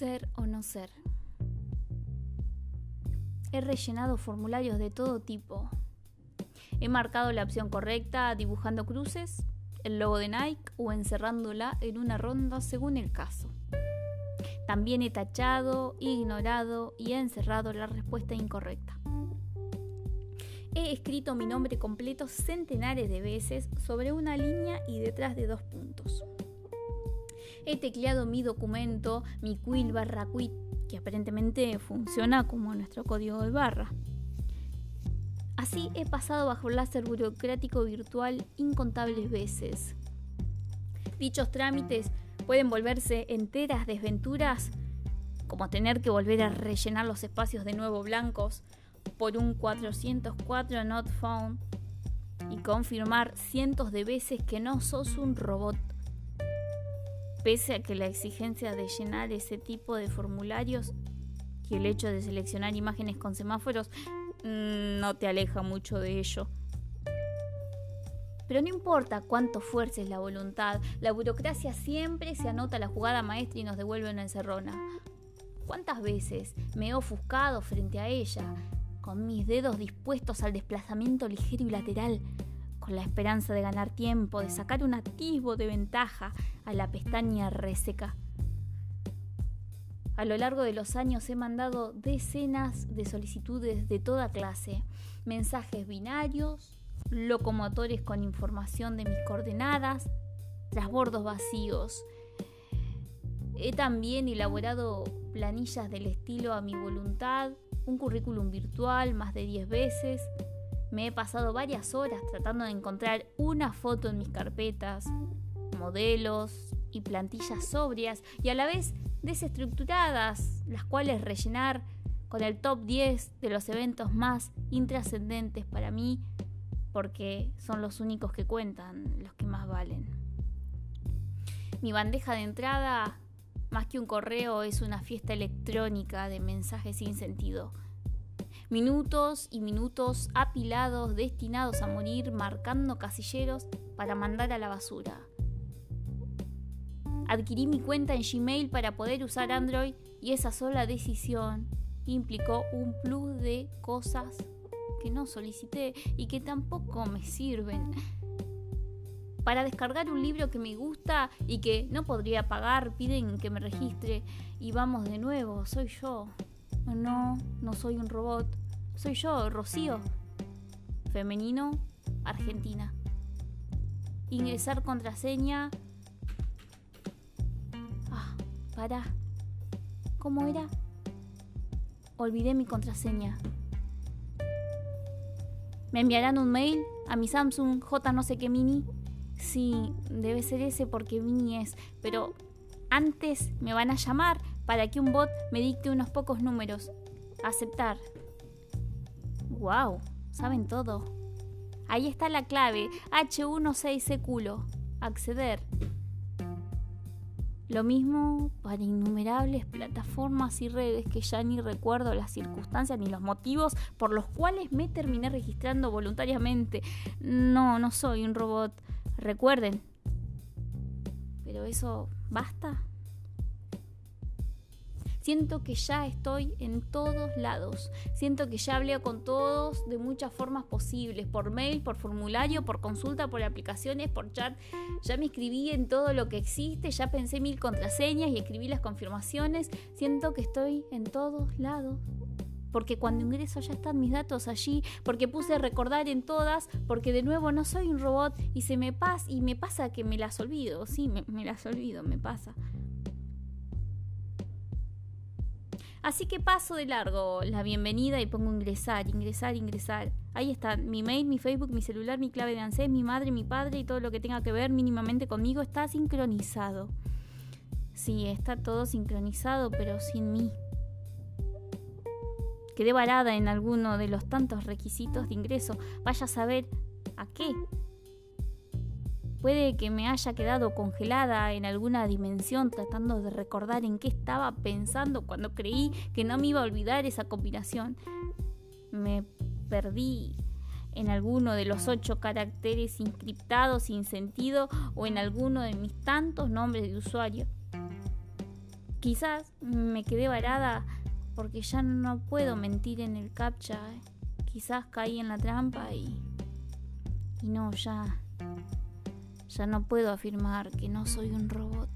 ser o no ser. He rellenado formularios de todo tipo. He marcado la opción correcta dibujando cruces, el logo de Nike o encerrándola en una ronda según el caso. También he tachado, ignorado y he encerrado la respuesta incorrecta. He escrito mi nombre completo centenares de veces sobre una línea y detrás de 2 puntos. He tecleado mi documento, mi CUIL/CUIT, que aparentemente funciona como nuestro código de barra. Así he pasado bajo el láser burocrático virtual incontables veces. Dichos trámites pueden volverse enteras desventuras, como tener que volver a rellenar los espacios de nuevo blancos por un 404 not found y confirmar cientos de veces que no sos un robot. Pese a que la exigencia de llenar ese tipo de formularios y el hecho de seleccionar imágenes con semáforos no te aleja mucho de ello. Pero no importa cuánto fuerces la voluntad, la burocracia siempre se anota la jugada maestra y nos devuelve una encerrona. ¿Cuántas veces me he ofuscado frente a ella, con mis dedos dispuestos al desplazamiento ligero y lateral, con la esperanza de ganar tiempo, de sacar un atisbo de ventaja a la pestaña reseca? A lo largo de los años he mandado decenas de solicitudes de toda clase, mensajes binarios, locomotores con información de mis coordenadas, transbordos vacíos. He también elaborado planillas del estilo a mi voluntad, un currículum virtual más de 10 veces. Me he pasado varias horas tratando de encontrar una foto en mis carpetas, modelos y plantillas sobrias y a la vez desestructuradas, las cuales rellenar con el top 10 de los eventos más intrascendentes para mí, porque son los únicos que cuentan, los que más valen. Mi bandeja de entrada, más que un correo, es una fiesta electrónica de mensajes sin sentido. Minutos y minutos apilados, destinados a morir, marcando casilleros para mandar a la basura. Adquirí mi cuenta en Gmail para poder usar Android y esa sola decisión implicó un plus de cosas que no solicité y que tampoco me sirven. Para descargar un libro que me gusta y que no podría pagar, piden que me registre y vamos de nuevo, soy yo. No soy un robot, soy yo, Rocío. Femenino, Argentina. Ingresar contraseña. ¿Cómo era? Olvidé mi contraseña. ¿Me enviarán un mail a mi Samsung J no sé qué mini? Sí, debe ser ese porque mini es. Pero antes me van a llamar para que un bot me dicte unos pocos números. Aceptar. ¡Wow! Saben todo. Ahí está la clave. H16C culo. Acceder. Lo mismo para innumerables plataformas y redes que ya ni recuerdo las circunstancias ni los motivos por los cuales me terminé registrando voluntariamente. No soy un robot, recuerden. ¿Pero eso basta? Siento que ya estoy en todos lados. Siento que ya hablé con todos de muchas formas posibles. Por mail, por formulario, por consulta, por aplicaciones, por chat. Ya me inscribí en todo lo que existe. Ya pensé 1000 contraseñas y escribí las confirmaciones. Siento que estoy en todos lados. Porque cuando ingreso ya están mis datos allí. Porque puse a recordar en todas. Porque de nuevo no soy un robot. Y me pasa que me las olvido. Sí, me las olvido, me pasa. Así que paso de largo la bienvenida y pongo ingresar. Ahí está, mi mail, mi Facebook, mi celular, mi clave de ANSES, mi madre, mi padre y todo lo que tenga que ver mínimamente conmigo está sincronizado. Sí, está todo sincronizado, pero sin mí. Quedé varada en alguno de los tantos requisitos de ingreso. Vaya a saber a qué. Puede que me haya quedado congelada en alguna dimensión tratando de recordar en qué estaba pensando cuando creí que no me iba a olvidar esa combinación. Me perdí en alguno de los 8 caracteres encriptados sin sentido o en alguno de mis tantos nombres de usuario. Quizás me quedé varada porque ya no puedo mentir en el captcha. Quizás caí en la trampa y no, ya no puedo afirmar que no soy un robot.